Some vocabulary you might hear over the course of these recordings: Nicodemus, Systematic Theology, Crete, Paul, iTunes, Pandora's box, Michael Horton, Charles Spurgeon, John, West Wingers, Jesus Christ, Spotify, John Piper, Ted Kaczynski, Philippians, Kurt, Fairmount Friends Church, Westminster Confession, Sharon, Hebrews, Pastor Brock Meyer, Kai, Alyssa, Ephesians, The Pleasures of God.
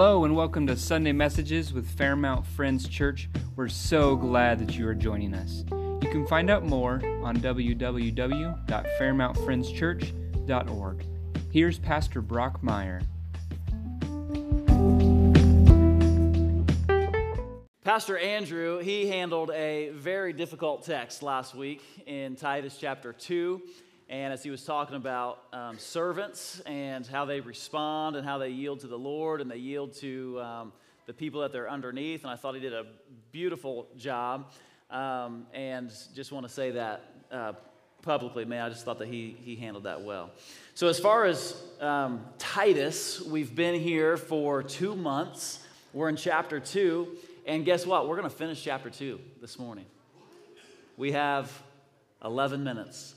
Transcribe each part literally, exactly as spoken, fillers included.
Hello and welcome to Sunday Messages with Fairmount Friends Church. We're so glad that you are joining us. You can find out more on w w w dot fairmount friends church dot org. Here's Pastor Brock Meyer. Pastor Andrew, he handled a very difficult text last week in Titus chapter two. And as he was talking about um, servants and how they respond and how they yield to the Lord and they yield to um, the people that they're underneath. And I thought he did a beautiful job. Um, and just want to say that uh, publicly, man, I just thought that he, he handled that well. So as far as um, Titus, we've been here for two months. We're in chapter two. And guess what? We're going to finish chapter two this morning. We have eleven minutes.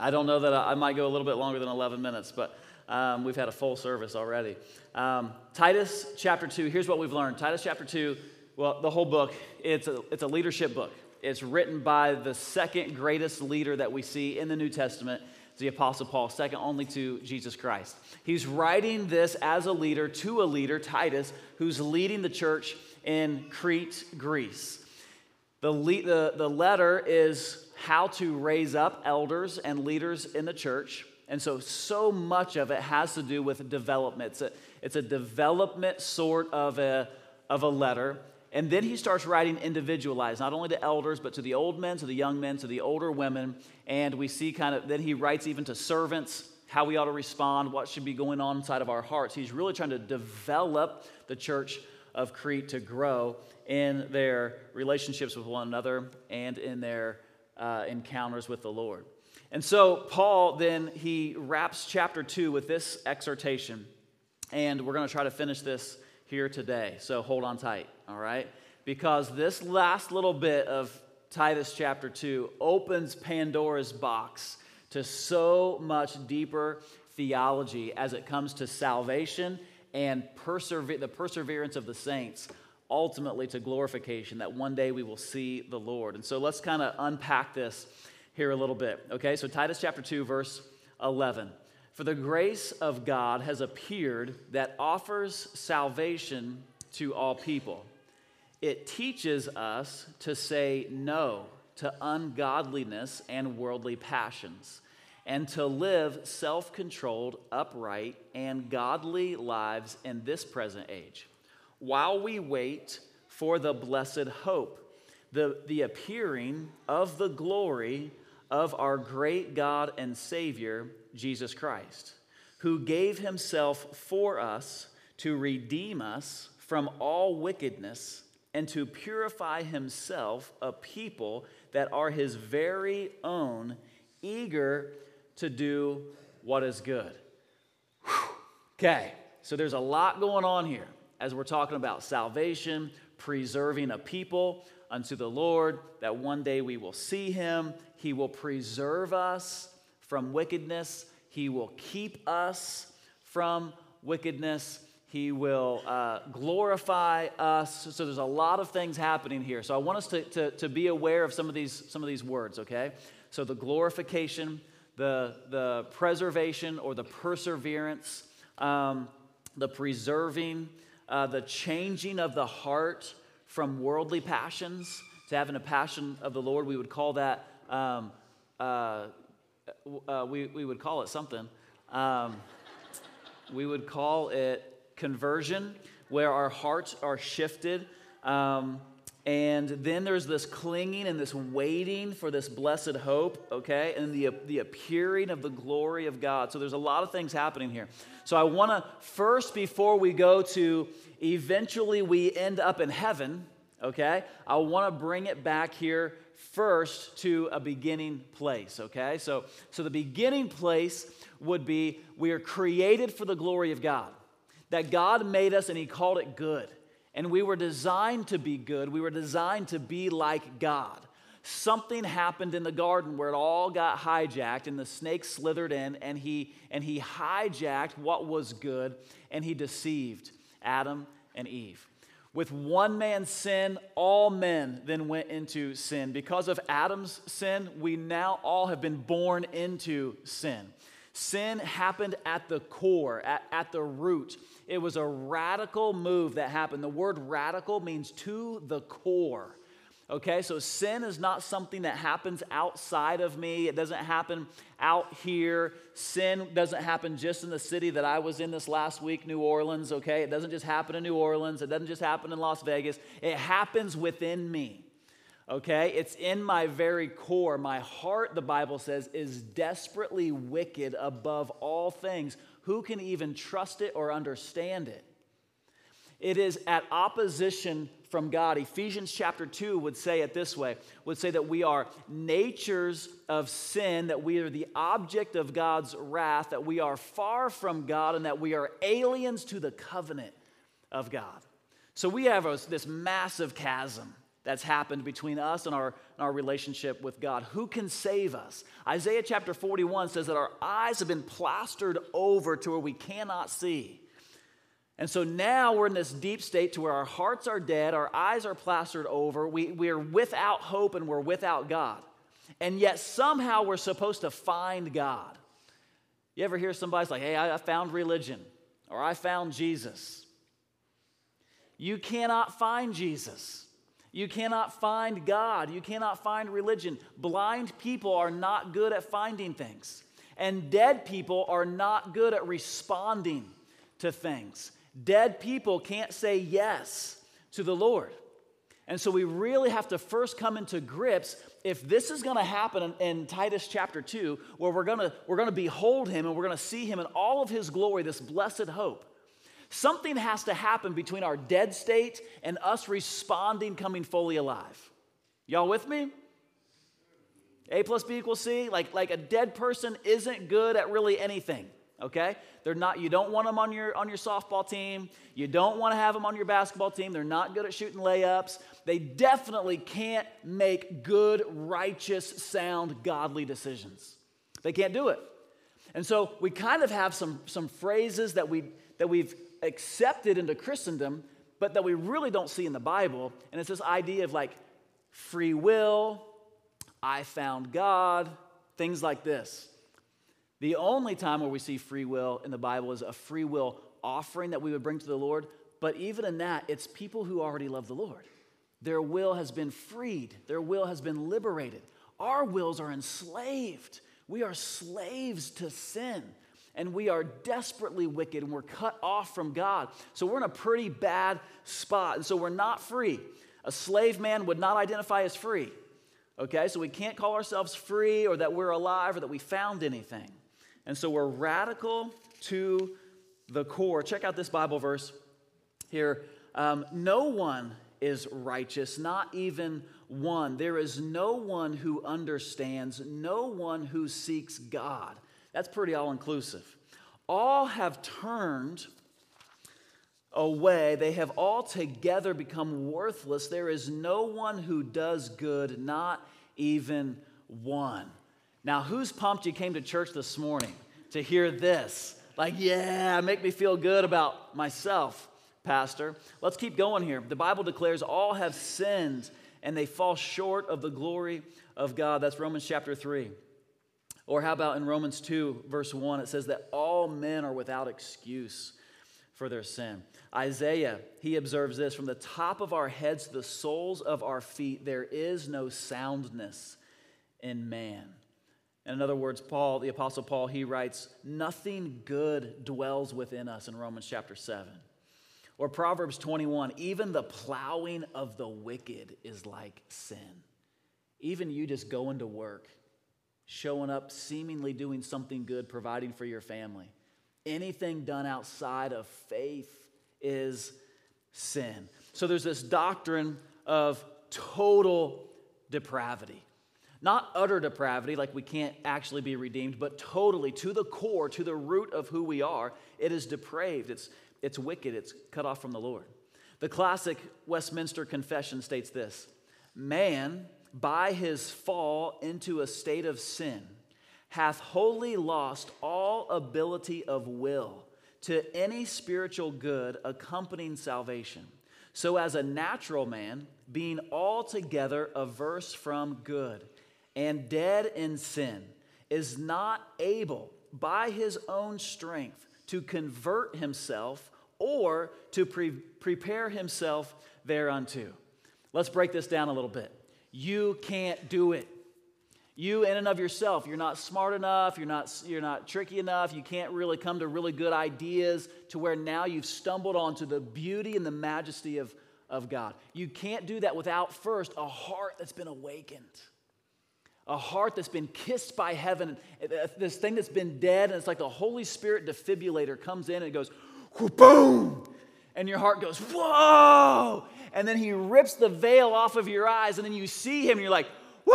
I don't know that I, I might go a little bit longer than eleven minutes, but um, we've had a full service already. Um, Titus chapter two, here's what we've learned. Titus chapter two, well, the whole book, it's a, it's a leadership book. It's written by the second greatest leader that we see in the New Testament, the Apostle Paul, second only to Jesus Christ. He's writing this as a leader to a leader, Titus, who's leading the church in Crete, Greece. The, le- the, the letter is how to raise up elders and leaders in the church. And so, so much of it has to do with development. It's a, it's a development sort of a, of a letter. And then he starts writing individualized, not only to elders, but to the old men, to the young men, to the older women. And we see kind of, then he writes even to servants, how we ought to respond, what should be going on inside of our hearts. He's really trying to develop the church of Crete to grow in their relationships with one another and in their Uh, encounters with the Lord. And so Paul then, he wraps chapter two with this exhortation, and we're going to try to finish this here today. So hold on tight, all right? Because this last little bit of Titus chapter two opens Pandora's box to so much deeper theology as it comes to salvation and persever- the perseverance of the saints, ultimately to glorification, that one day we will see the Lord. And so let's kind of unpack this here a little bit, okay? So Titus chapter two, verse eleven. For the grace of God has appeared that offers salvation to all people. It teaches us to say no to ungodliness and worldly passions, and to live self-controlled, upright, and godly lives in this present age, while we wait for the blessed hope, the, the appearing of the glory of our great God and Savior, Jesus Christ, who gave himself for us to redeem us from all wickedness and to purify himself a people that are his very own, eager to do what is good. Whew. Okay, so there's a lot going on here, as we're talking about salvation, preserving a people unto the Lord, that one day we will see him. He will preserve us from wickedness. He will keep us from wickedness. He will uh, glorify us. So there's a lot of things happening here. So I want us to, to, to be aware of some of these, some of these words, okay? So the glorification, the, the preservation or the perseverance, um, the preserving, Uh, the changing of the heart from worldly passions to having a passion of the Lord. We would call that, um, uh, uh, we, we would call it something. Um, we would call it conversion, where our hearts are shifted. Um, and then there's this clinging and this waiting for this blessed hope, okay? And the, the appearing of the glory of God. So there's a lot of things happening here. So I want to first, before we go to eventually we end up in heaven, okay? I want to bring it back here first to a beginning place, okay? So, so the beginning place would be we are created for the glory of God. That God made us and he called it good. And we were designed to be good. We were designed to be like God. Something happened in the garden where it all got hijacked and the snake slithered in and he, and he hijacked what was good and he deceived Adam and Eve. With one man's sin, all men then went into sin. Because of Adam's sin, we now all have been born into sin. Sin happened at the core, at, at the root. It was a radical move that happened. The word radical means to the core. Okay, so sin is not something that happens outside of me. It doesn't happen out here. Sin doesn't happen just in the city that I was in this last week, New Orleans, okay? It doesn't just happen in New Orleans. It doesn't just happen in Las Vegas. It happens within me, okay? It's in my very core. My heart, the Bible says, is desperately wicked above all things. Who can even trust it or understand it? It is at opposition from God. Ephesians chapter two would say it this way, would say that we are natures of sin, that we are the object of God's wrath, that we are far from God, and that we are aliens to the covenant of God. So we have a, this massive chasm that's happened between us and our, and our relationship with God. Who can save us? Isaiah chapter forty-one says that our eyes have been plastered over to where we cannot see. And so now we're in this deep state to where our hearts are dead, our eyes are plastered over, we, we are without hope and we're without God. And yet somehow we're supposed to find God. You ever hear somebody's like, hey, I found religion, or I found Jesus. You cannot find Jesus. You cannot find God. You cannot find religion. Blind people are not good at finding things. And dead people are not good at responding to things. Dead people can't say yes to the Lord. And so we really have to first come into grips if this is going to happen in, in Titus chapter two, where we're going to we're going to behold him and we're going to see him in all of his glory, this blessed hope. Something has to happen between our dead state and us responding, coming fully alive. Y'all with me? A plus B equals C. Like, like a dead person isn't good at really anything. Okay? They're not, you don't want them on your on your softball team. You don't want to have them on your basketball team. They're not good at shooting layups. They definitely can't make good, righteous, sound, godly decisions. They can't do it. And so we kind of have some some phrases that we that we've accepted into Christendom, but that we really don't see in the Bible. And it's this idea of like free will, I found God, things like this. The only time where we see free will in the Bible is a free will offering that we would bring to the Lord. But even in that, it's people who already love the Lord. Their will has been freed. Their will has been liberated. Our wills are enslaved. We are slaves to sin. And we are desperately wicked and we're cut off from God. So we're in a pretty bad spot. And so we're not free. A slave man would not identify as free. Okay, so we can't call ourselves free or that we're alive or that we found anything. And so we're radical to the core. Check out this Bible verse here. Um, no one is righteous, not even one. There is no one who understands, no one who seeks God. That's pretty all-inclusive. All have turned away. They have all together become worthless. There is no one who does good, not even one. Now, who's pumped you came to church this morning to hear this? Like, yeah, make me feel good about myself, Pastor. Let's keep going here. The Bible declares all have sinned and they fall short of the glory of God. That's Romans chapter three. Or how about in Romans two, verse one, it says that all men are without excuse for their sin. Isaiah, he observes this, from the top of our heads to the soles of our feet, there is no soundness in man. And in other words, Paul, the Apostle Paul, he writes, nothing good dwells within us in Romans chapter seven. Or Proverbs twenty-one, even the plowing of the wicked is like sin. Even you just going to work, showing up, seemingly doing something good, providing for your family. Anything done outside of faith is sin. So there's this doctrine of total depravity. Not utter depravity, like we can't actually be redeemed, but totally, to the core, to the root of who we are, it is depraved, it's, it's wicked, it's cut off from the Lord. The classic Westminster Confession states this: man, by his fall into a state of sin, hath wholly lost all ability of will to any spiritual good accompanying salvation, so as a natural man, being altogether averse from good, and dead in sin, is not able by his own strength to convert himself or to pre- prepare himself thereunto. Let's break this down a little bit. You can't do it. You in and of yourself, you're not smart enough, you're not, you're not tricky enough, you can't really come to really good ideas to where now you've stumbled onto the beauty and the majesty of, of God. You can't do that without first a heart that's been awakened, a heart that's been kissed by heaven, this thing that's been dead, and it's like the Holy Spirit defibrillator comes in and goes, boom, and your heart goes, whoa, and then he rips the veil off of your eyes, and then you see him, and you're like, woo!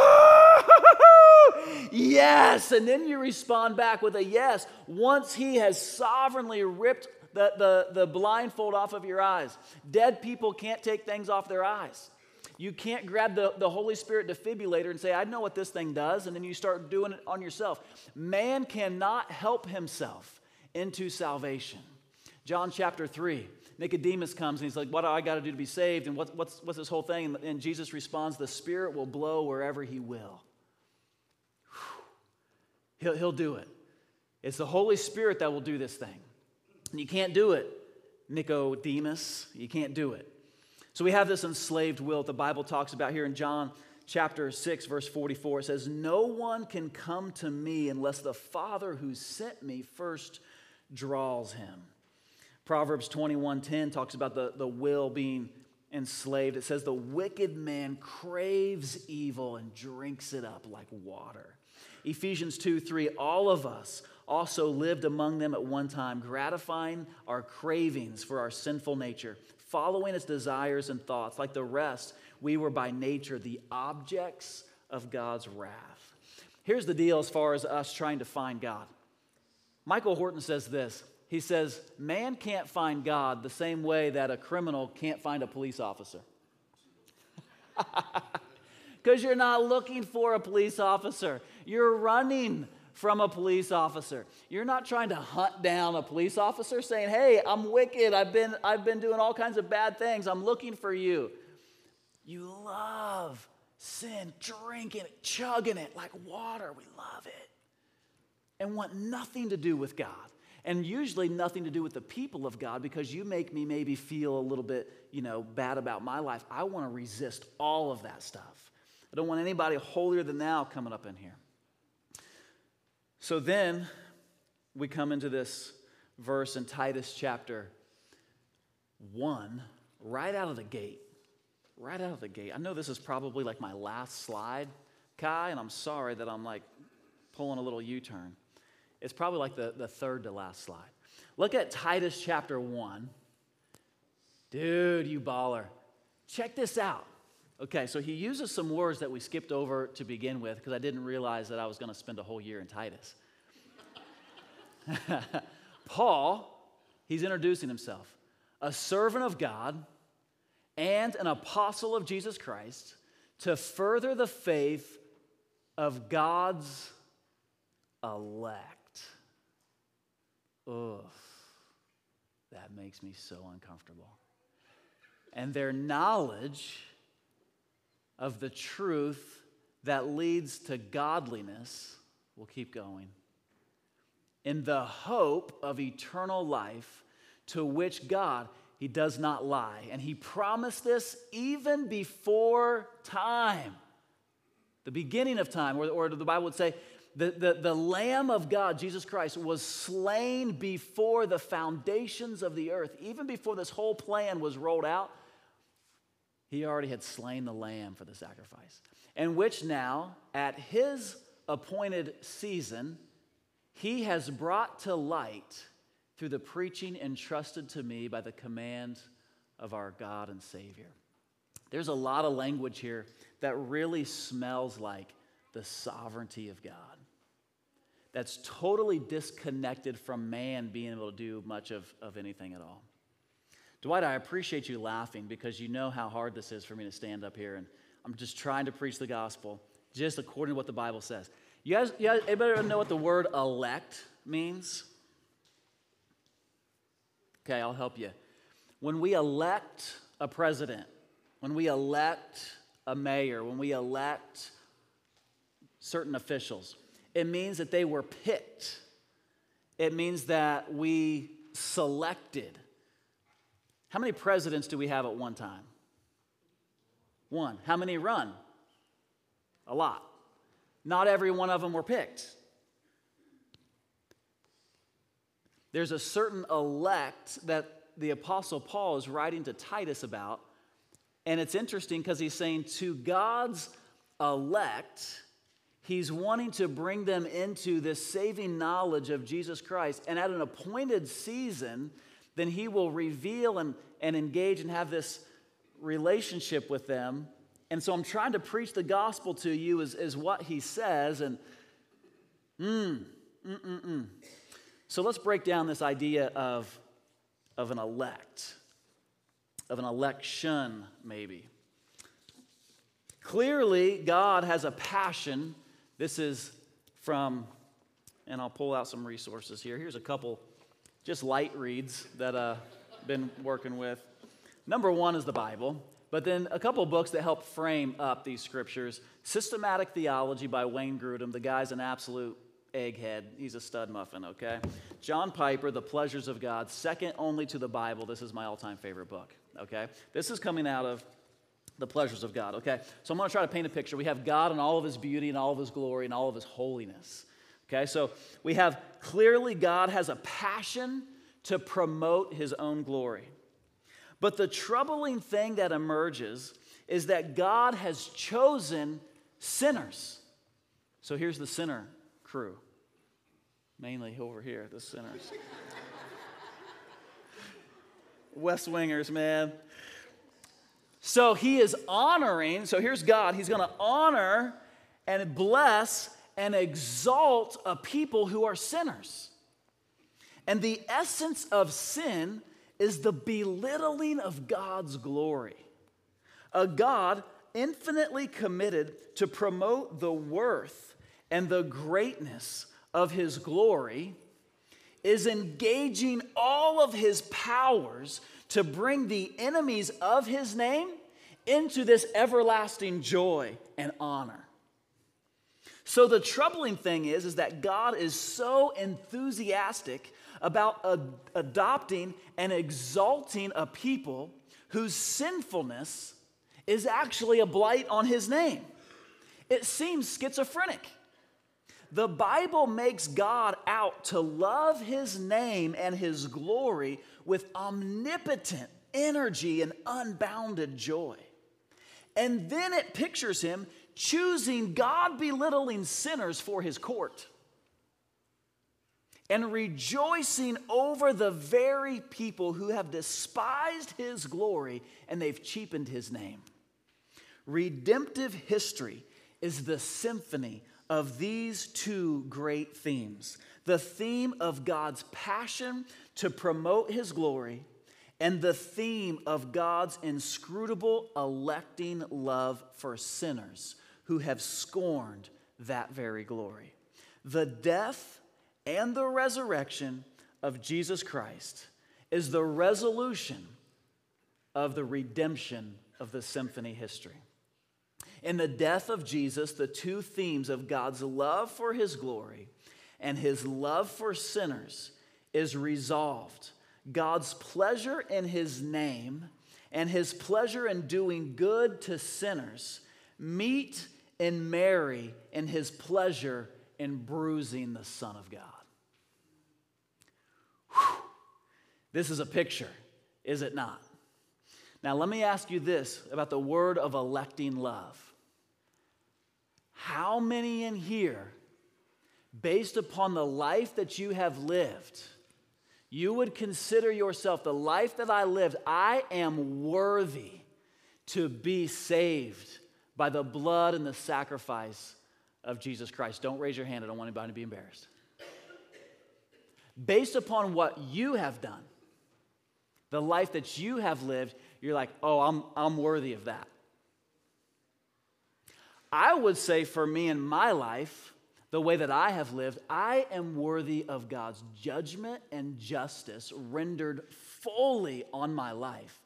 Yes, and then you respond back with a yes once he has sovereignly ripped the, the, the blindfold off of your eyes. Dead people can't take things off their eyes. You can't grab the, the Holy Spirit defibrillator and say, I know what this thing does, and then you start doing it on yourself. Man cannot help himself into salvation. John chapter three. Nicodemus comes and he's like, what do I got to do to be saved? And what, what's, what's this whole thing? And, and Jesus responds, the Spirit will blow wherever he will. He'll, he'll do it. It's the Holy Spirit that will do this thing. And you can't do it, Nicodemus. You can't do it. So we have this enslaved will that the Bible talks about here in John chapter six, verse forty-four. It says, no one can come to me unless the Father who sent me first draws him. Proverbs twenty-one ten talks about the, the will being enslaved. It says the wicked man craves evil and drinks it up like water. Ephesians two three, all of us also lived among them at one time, gratifying our cravings for our sinful nature, following its desires and thoughts. Like the rest, we were by nature the objects of God's wrath. Here's the deal as far as us trying to find God. Michael Horton says this. He says, man can't find God the same way that a criminal can't find a police officer. Because you're not looking for a police officer. You're running from a police officer. You're not trying to hunt down a police officer saying, hey, I'm wicked. I've been, I've been doing all kinds of bad things. I'm looking for you. You love sin, drinking it, chugging it like water. We love it and want nothing to do with God. And usually nothing to do with the people of God, because you make me maybe feel a little bit, you know, bad about my life. I want to resist all of that stuff. I don't want anybody holier than thou coming up in here. So then we come into this verse in Titus chapter one, right out of the gate. Right out of the gate. I know this is probably like my last slide, Kai, and I'm sorry that I'm like pulling a little U-turn. It's probably like the, the third to last slide. Look at Titus chapter one. Dude, you baller. Check this out. Okay, so he uses some words that we skipped over to begin with because I didn't realize that I was going to spend a whole year in Titus. Paul, he's introducing himself. A servant of God and an apostle of Jesus Christ to further the faith of God's elect. Ugh, that makes me so uncomfortable. And their knowledge of the truth that leads to godliness, we'll keep going, in the hope of eternal life to which God, he does not lie. And he promised this even before time, the beginning of time, or, or the Bible would say, The, the, the Lamb of God, Jesus Christ, was slain before the foundations of the earth. Even before this whole plan was rolled out, he already had slain the Lamb for the sacrifice. And which now, at his appointed season, he has brought to light through the preaching entrusted to me by the command of our God and Savior. There's a lot of language here that really smells like the sovereignty of God. That's totally disconnected from man being able to do much of, of anything at all. Dwight, I appreciate you laughing because you know how hard this is for me to stand up here, and I'm just trying to preach the gospel just according to what the Bible says. You guys, you guys anybody ever know what the word elect means? Okay, I'll help you. When we elect a president, when we elect a mayor, when we elect certain officials, it means that they were picked It means that we selected. How many presidents do we have at one time? One. How many run? A lot. Not every one of them were picked. There's a certain elect that the Apostle Paul is writing to Titus about, and it's interesting because he's saying to God's elect, he's wanting to bring them into this saving knowledge of Jesus Christ, and at an appointed season, then he will reveal and, and engage and have this relationship with them. And so I'm trying to preach the gospel to you is, is what he says, and mm, mm, mm, mm. So let's break down this idea of, of an elect, of an election, maybe. Clearly, God has a passion. This is from, and I'll pull out some resources here. Here's a couple just light reads that I've uh, been working with. Number one is the Bible, but then a couple books that help frame up these scriptures. Systematic Theology by Wayne Grudem. The guy's an absolute egghead. He's a stud muffin, okay? John Piper, The Pleasures of God, second only to the Bible. This is my all-time favorite book, okay? This is coming out of The Pleasures of God, okay? So I'm going to try to paint a picture. We have God and all of his beauty and all of his glory and all of his holiness, okay? So we have clearly God has a passion to promote his own glory. But the troubling thing that emerges is that God has chosen sinners. So here's the sinner crew. Mainly over here, the sinners. West Wingers, man. So he is honoring, so here's God. He's going to honor and bless and exalt a people who are sinners. And the essence of sin is the belittling of God's glory. A God infinitely committed to promote the worth and the greatness of his glory is engaging all of his powers to bring the enemies of his name into this everlasting joy and honor. So the troubling thing is, is that God is so enthusiastic about ad- adopting and exalting a people whose sinfulness is actually a blight on his name. It seems schizophrenic. The Bible makes God out to love his name and his glory with omnipotent energy and unbounded joy. And then it pictures him choosing God-belittling sinners for his court and rejoicing over the very people who have despised his glory and they've cheapened his name. Redemptive history is the symphony of these two great themes, the theme of God's passion to promote his glory and the theme of God's inscrutable electing love for sinners who have scorned that very glory. The death and the resurrection of Jesus Christ is the resolution of the redemption of the symphony history. In the death of Jesus, the two themes of God's love for his glory and his love for sinners is resolved. God's pleasure in his name and his pleasure in doing good to sinners meet and marry in his pleasure in bruising the Son of God. Whew. This is a picture, is it not? Now, let me ask you this about the word of electing love. How many in here, based upon the life that you have lived, you would consider yourself, the life that I lived, I am worthy to be saved by the blood and the sacrifice of Jesus Christ? Don't raise your hand. I don't want anybody to be embarrassed. Based upon what you have done, the life that you have lived, you're like, oh, I'm, I'm worthy of that. I would say for me in my life, the way that I have lived, I am worthy of God's judgment and justice rendered fully on my life,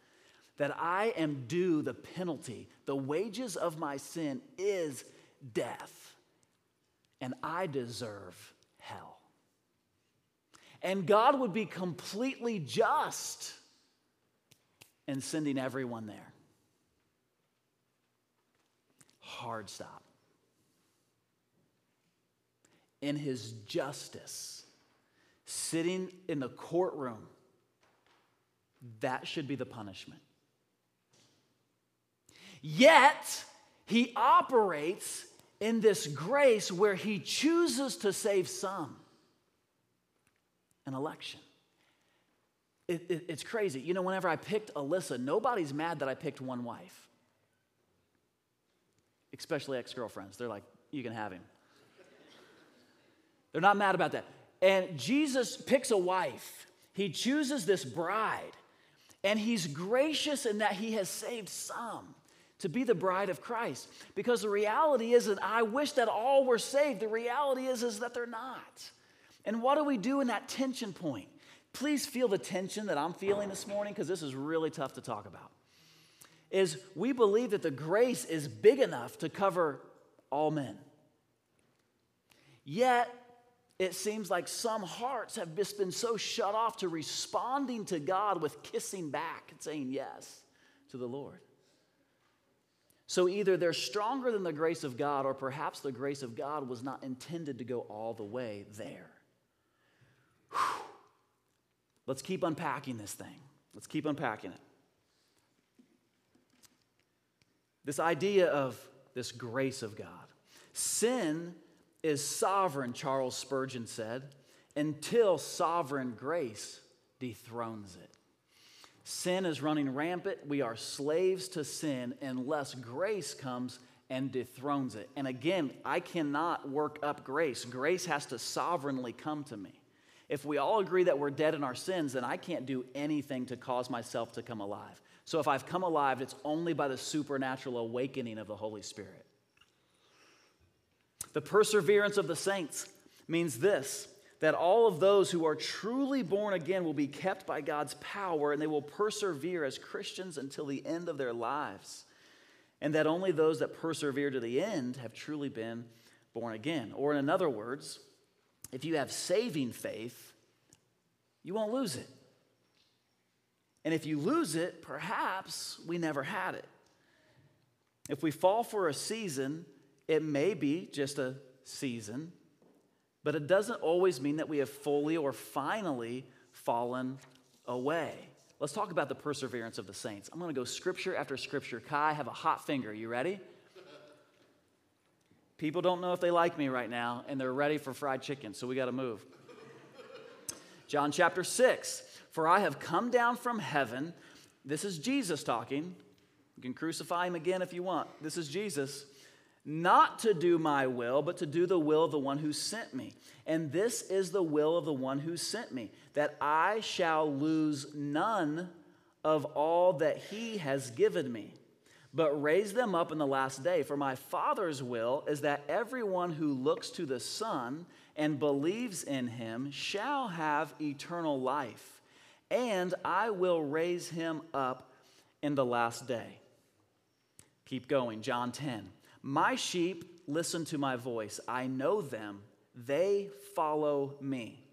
that I am due the penalty. The wages of my sin is death, and I deserve hell. And God would be completely just in sending everyone there. Hard stop. In his justice, sitting in the courtroom, that should be the punishment. Yet, he operates in this grace where he chooses to save some. An election. It, it, it's crazy. You know, whenever I picked Alyssa, nobody's mad that I picked one wife. Especially ex-girlfriends. They're like, you can have him. They're not mad about that. And Jesus picks a wife. He chooses this bride. And he's gracious in that he has saved some to be the bride of Christ. Because the reality is that I wish that all were saved. The reality is, is that they're not. And what do we do in that tension point? Please feel the tension that I'm feeling this morning, because this is really tough to talk about. Is we believe that the grace is big enough to cover all men. Yet, it seems like some hearts have just been so shut off to responding to God with kissing back and saying yes to the Lord. So either they're stronger than the grace of God, or perhaps the grace of God was not intended to go all the way there. Whew. Let's keep unpacking this thing. Let's keep unpacking it. This idea of this grace of God. Sin is sovereign, Charles Spurgeon said, until sovereign grace dethrones it. Sin is running rampant. We are slaves to sin unless grace comes and dethrones it. And again, I cannot work up grace. Grace has to sovereignly come to me. If we all agree that we're dead in our sins, then I can't do anything to cause myself to come alive. So if I've come alive, it's only by the supernatural awakening of the Holy Spirit. The perseverance of the saints means this, that all of those who are truly born again will be kept by God's power, and they will persevere as Christians until the end of their lives, and that only those that persevere to the end have truly been born again. Or in other words, if you have saving faith, you won't lose it. And if you lose it, perhaps we never had it. If we fall for a season, it may be just a season, but it doesn't always mean that we have fully or finally fallen away. Let's talk about the perseverance of the saints. I'm going to go scripture after scripture. Kai, have a hot finger. You ready? People don't know if they like me right now, and they're ready for fried chicken, so we got to move. John chapter six, for I have come down from heaven. This is Jesus talking. You can crucify him again if you want. This is Jesus. Not to do my will, but to do the will of the one who sent me. And this is the will of the one who sent me, that I shall lose none of all that he has given me, but raise them up in the last day. For my Father's will is that everyone who looks to the Son and believes in him shall have eternal life, and I will raise him up in the last day. Keep going, John ten. My sheep listen to my voice. I know them. They follow me.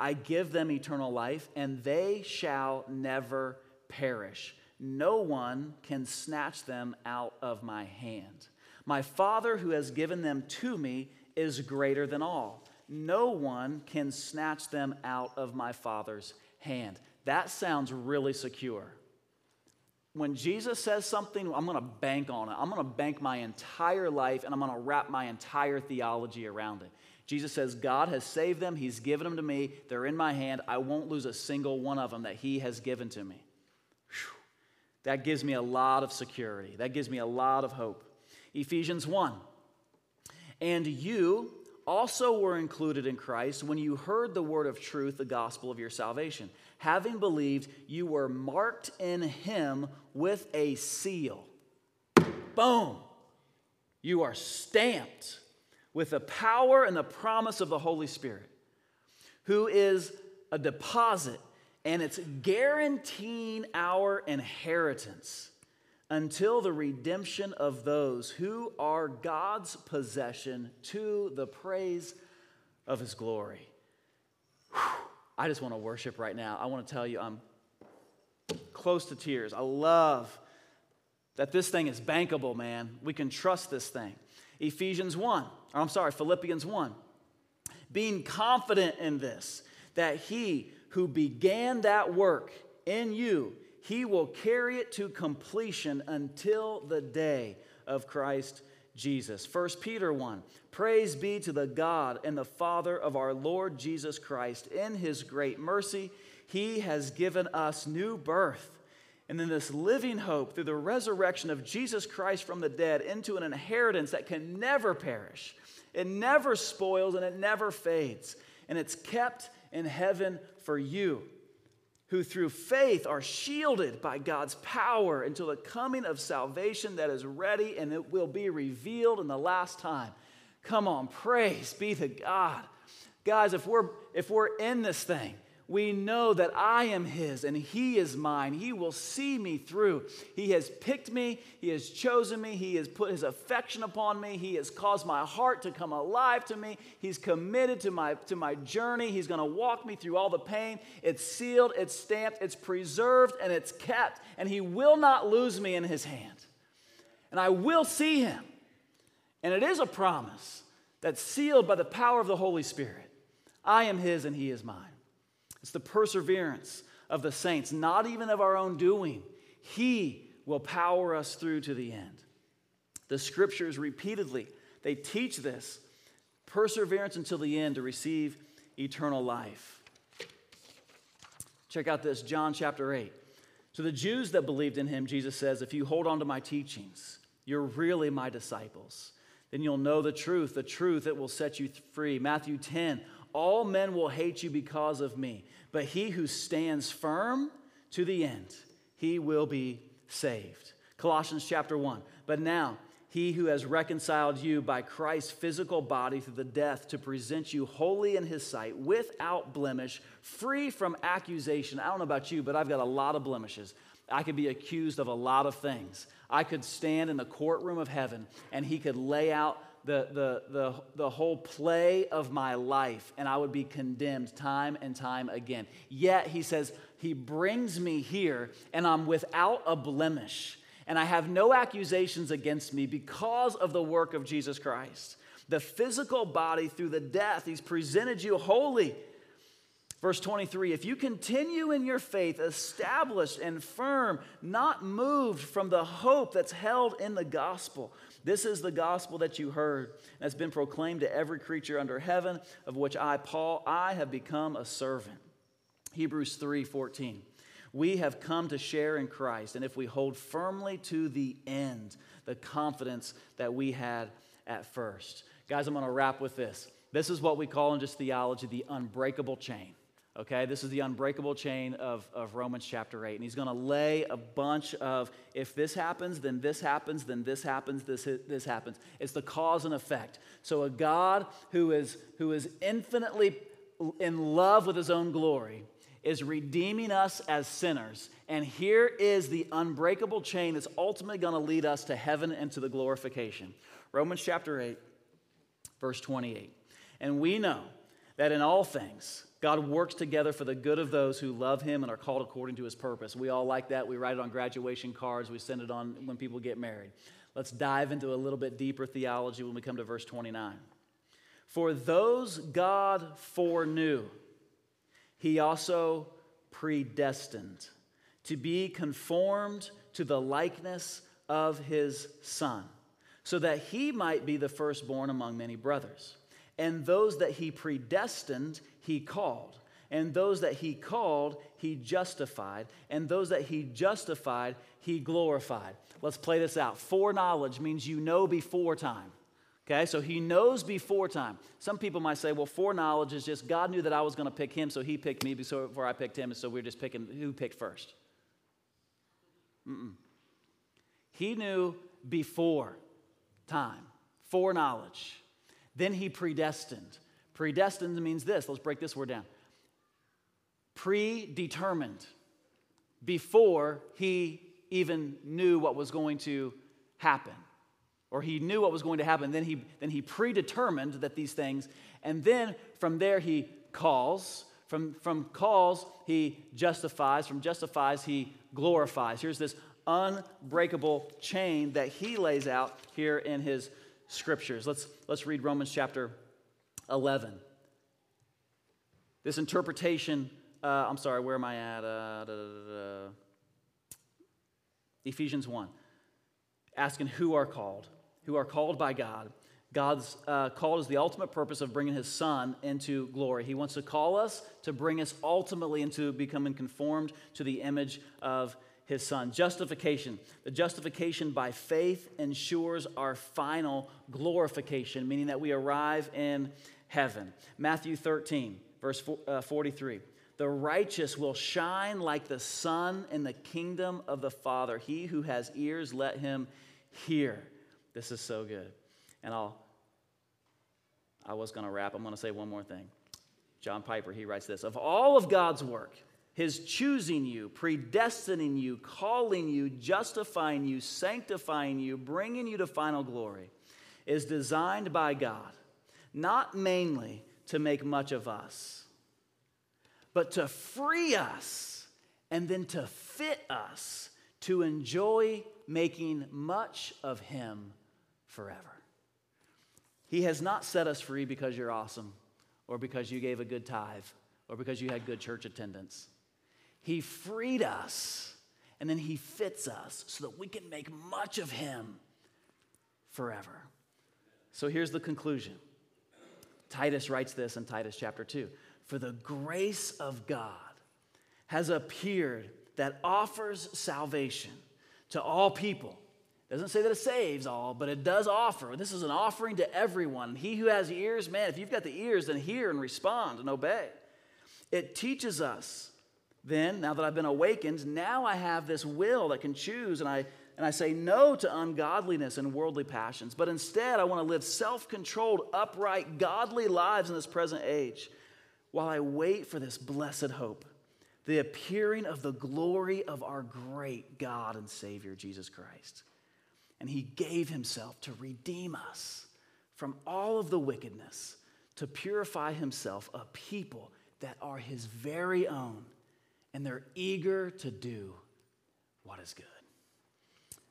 I give them eternal life, and they shall never perish. No one can snatch them out of my hand. My Father who has given them to me is greater than all. No one can snatch them out of my Father's hand. That sounds really secure. When Jesus says something, I'm going to bank on it. I'm going to bank my entire life, and I'm going to wrap my entire theology around it. Jesus says, God has saved them. He's given them to me. They're in my hand. I won't lose a single one of them that he has given to me. That gives me a lot of security. That gives me a lot of hope. Ephesians one, and you also were included in Christ when you heard the word of truth, the gospel of your salvation. Having believed, you were marked in him with a seal. Boom! You are stamped with the power and the promise of the Holy Spirit, who is a deposit. And it's guaranteeing our inheritance until the redemption of those who are God's possession to the praise of his glory. Whew. I just want to worship right now. I want to tell you I'm close to tears. I love that this thing is bankable, man. We can trust this thing. Ephesians one, or I'm sorry, Philippians one. Being confident in this, that he who began that work in you, he will carry it to completion until the day of Christ Jesus. First Peter one, praise be to the God and the Father of our Lord Jesus Christ. In his great mercy, he has given us new birth. And then this living hope through the resurrection of Jesus Christ from the dead into an inheritance that can never perish. It never spoils and it never fades. And it's kept in heaven for you, who through faith are shielded by God's power until the coming of salvation that is ready and it will be revealed in the last time. Come on, praise be to God. Guys, if we're, if we're in this thing, we know that I am his and he is mine. He will see me through. He has picked me. He has chosen me. He has put his affection upon me. He has caused my heart to come alive to me. He's committed to my, to my journey. He's going to walk me through all the pain. It's sealed, it's stamped, it's preserved, and it's kept. And he will not lose me in his hand. And I will see him. And it is a promise that's sealed by the power of the Holy Spirit. I am his and he is mine. It's the perseverance of the saints, not even of our own doing. He will power us through to the end. The scriptures repeatedly, they teach this. Perseverance until the end to receive eternal life. Check out this, John chapter eight. To the Jews that believed in him, Jesus says, if you hold on to my teachings, you're really my disciples. Then you'll know the truth, the truth that will set you free. Matthew ten, all men will hate you because of me, but he who stands firm to the end, he will be saved. Colossians chapter one, but now he who has reconciled you by Christ's physical body through the death to present you holy in his sight, without blemish, free from accusation. I don't know about you, but I've got a lot of blemishes. I could be accused of a lot of things. I could stand in the courtroom of heaven and he could lay out The, the, the, the whole play of my life, and I would be condemned time and time again. Yet, he says, he brings me here, and I'm without a blemish, and I have no accusations against me because of the work of Jesus Christ. The physical body through the death, he's presented you holy. Verse twenty-three, if you continue in your faith, established and firm, not moved from the hope that's held in the gospel. This is the gospel that you heard, and has been proclaimed to every creature under heaven, of which I, Paul, I have become a servant. Hebrews three fourteen, we have come to share in Christ, and if we hold firmly to the end, the confidence that we had at first. Guys, I'm going to wrap with this. This is what we call in just theology the unbreakable chain. Okay, this is the unbreakable chain of, of Romans chapter eight. And he's going to lay a bunch of, if this happens, then this happens, then this happens, this, this happens. It's the cause and effect. So a God who is, who is infinitely in love with his own glory is redeeming us as sinners. And here is the unbreakable chain that's ultimately going to lead us to heaven and to the glorification. Romans chapter eight, verse twenty-eight. And we know that in all things, God works together for the good of those who love him and are called according to his purpose. We all like that. We write it on graduation cards. We send it on when people get married. Let's dive into a little bit deeper theology when we come to verse twenty-nine. For those God foreknew, he also predestined to be conformed to the likeness of his Son, so that he might be the firstborn among many brothers. And those that he predestined, he called. And those that he called, he justified. And those that he justified, he glorified. Let's play this out. Foreknowledge means you know before time. Okay, so he knows before time. Some people might say, well, foreknowledge is just God knew that I was going to pick him, so he picked me before I picked him, and so we're just picking who picked first. Mm-mm. He knew before time. Foreknowledge. Then he predestined. Predestined means this. Let's break this word down. Predetermined. Before he even knew what was going to happen. Or he knew what was going to happen. Then he, then he predetermined that these things. And then from there he calls. From, from calls, he justifies. From justifies, he glorifies. Here's this unbreakable chain that he lays out here in his scriptures. Let's, let's read Romans chapter eleven. This interpretation, uh, I'm sorry, where am I at? Uh, da, da, da, da. Ephesians one, asking who are called, who are called by God. God's uh, call is the ultimate purpose of bringing his son into glory. He wants to call us to bring us ultimately into becoming conformed to the image of his son. Justification. The justification by faith ensures our final glorification, meaning that we arrive in heaven. Matthew thirteen, verse forty-three. The righteous will shine like the sun in the kingdom of the Father. He who has ears, let him hear. This is so good. And I'll, I was going to wrap. I'm going to say one more thing. John Piper, he writes this. Of all of God's work, his choosing you, predestining you, calling you, justifying you, sanctifying you, bringing you to final glory, is designed by God, not mainly to make much of us, but to free us and then to fit us to enjoy making much of him forever. He has not set us free because you're awesome or because you gave a good tithe or because you had good church attendance. He freed us, and then he fits us so that we can make much of him forever. So here's the conclusion. Titus writes this in Titus chapter two. For the grace of God has appeared that offers salvation to all people. It doesn't say that it saves all, but it does offer. This is an offering to everyone. He who has ears, man, if you've got the ears, then hear and respond and obey. It teaches us then, now that I've been awakened, now I have this will that can choose, and I and I say no to ungodliness and worldly passions, but instead I want to live self-controlled, upright, godly lives in this present age while I wait for this blessed hope, the appearing of the glory of our great God and Savior, Jesus Christ. And he gave himself to redeem us from all of the wickedness, to purify himself a people that are his very own, and they're eager to do what is good.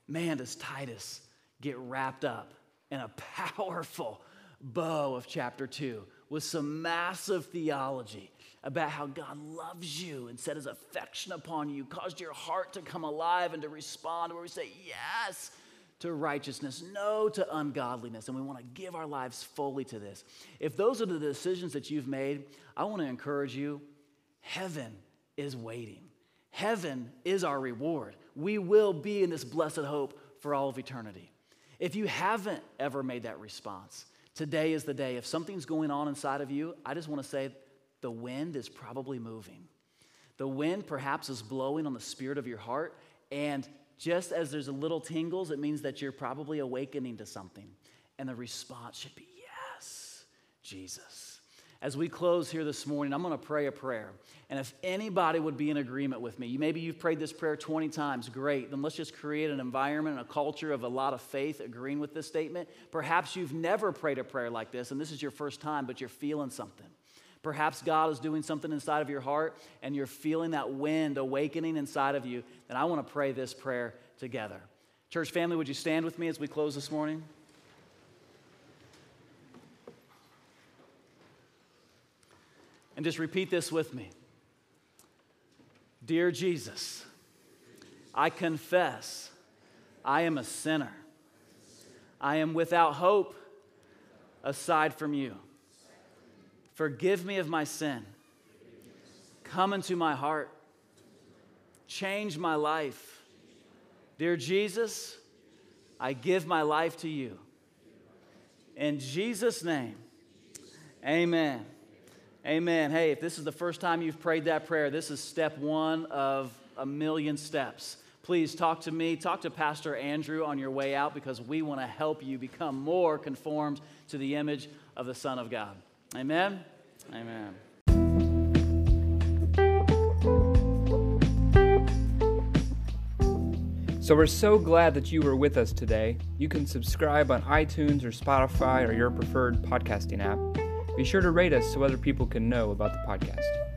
Man, does Titus get wrapped up in a powerful bow of chapter two with some massive theology about how God loves you and set his affection upon you, caused your heart to come alive and to respond, where we say yes to righteousness, no to ungodliness, and we want to give our lives fully to this. If those are the decisions that you've made, I want to encourage you, heaven is waiting. Heaven is our reward. We will be in this blessed hope for all of eternity. If you haven't ever made that response, today is the day. If something's going on inside of you, I just want to say the wind is probably moving. The wind perhaps is blowing on the spirit of your heart, and just as there's a little tingles, it means that you're probably awakening to something, and the response should be, yes, Jesus. As we close here this morning, I'm going to pray a prayer. And if anybody would be in agreement with me, maybe you've prayed this prayer twenty times, great. Then let's just create an environment and a culture of a lot of faith agreeing with this statement. Perhaps you've never prayed a prayer like this, and this is your first time, but you're feeling something. Perhaps God is doing something inside of your heart, and you're feeling that wind awakening inside of you. Then I want to pray this prayer together. Church family, would you stand with me as we close this morning? And just repeat this with me. Dear Jesus, I confess I am a sinner. I am without hope aside from you. Forgive me of my sin. Come into my heart. Change my life. Dear Jesus, I give my life to you. In Jesus' name, amen. Amen. Hey, if this is the first time you've prayed that prayer, this is step one of a million steps. Please talk to me, talk to Pastor Andrew on your way out, because we want to help you become more conformed to the image of the Son of God. Amen? Amen. So we're so glad that you were with us today. You can subscribe on iTunes or Spotify or your preferred podcasting app. Be sure to rate us so other people can know about the podcast.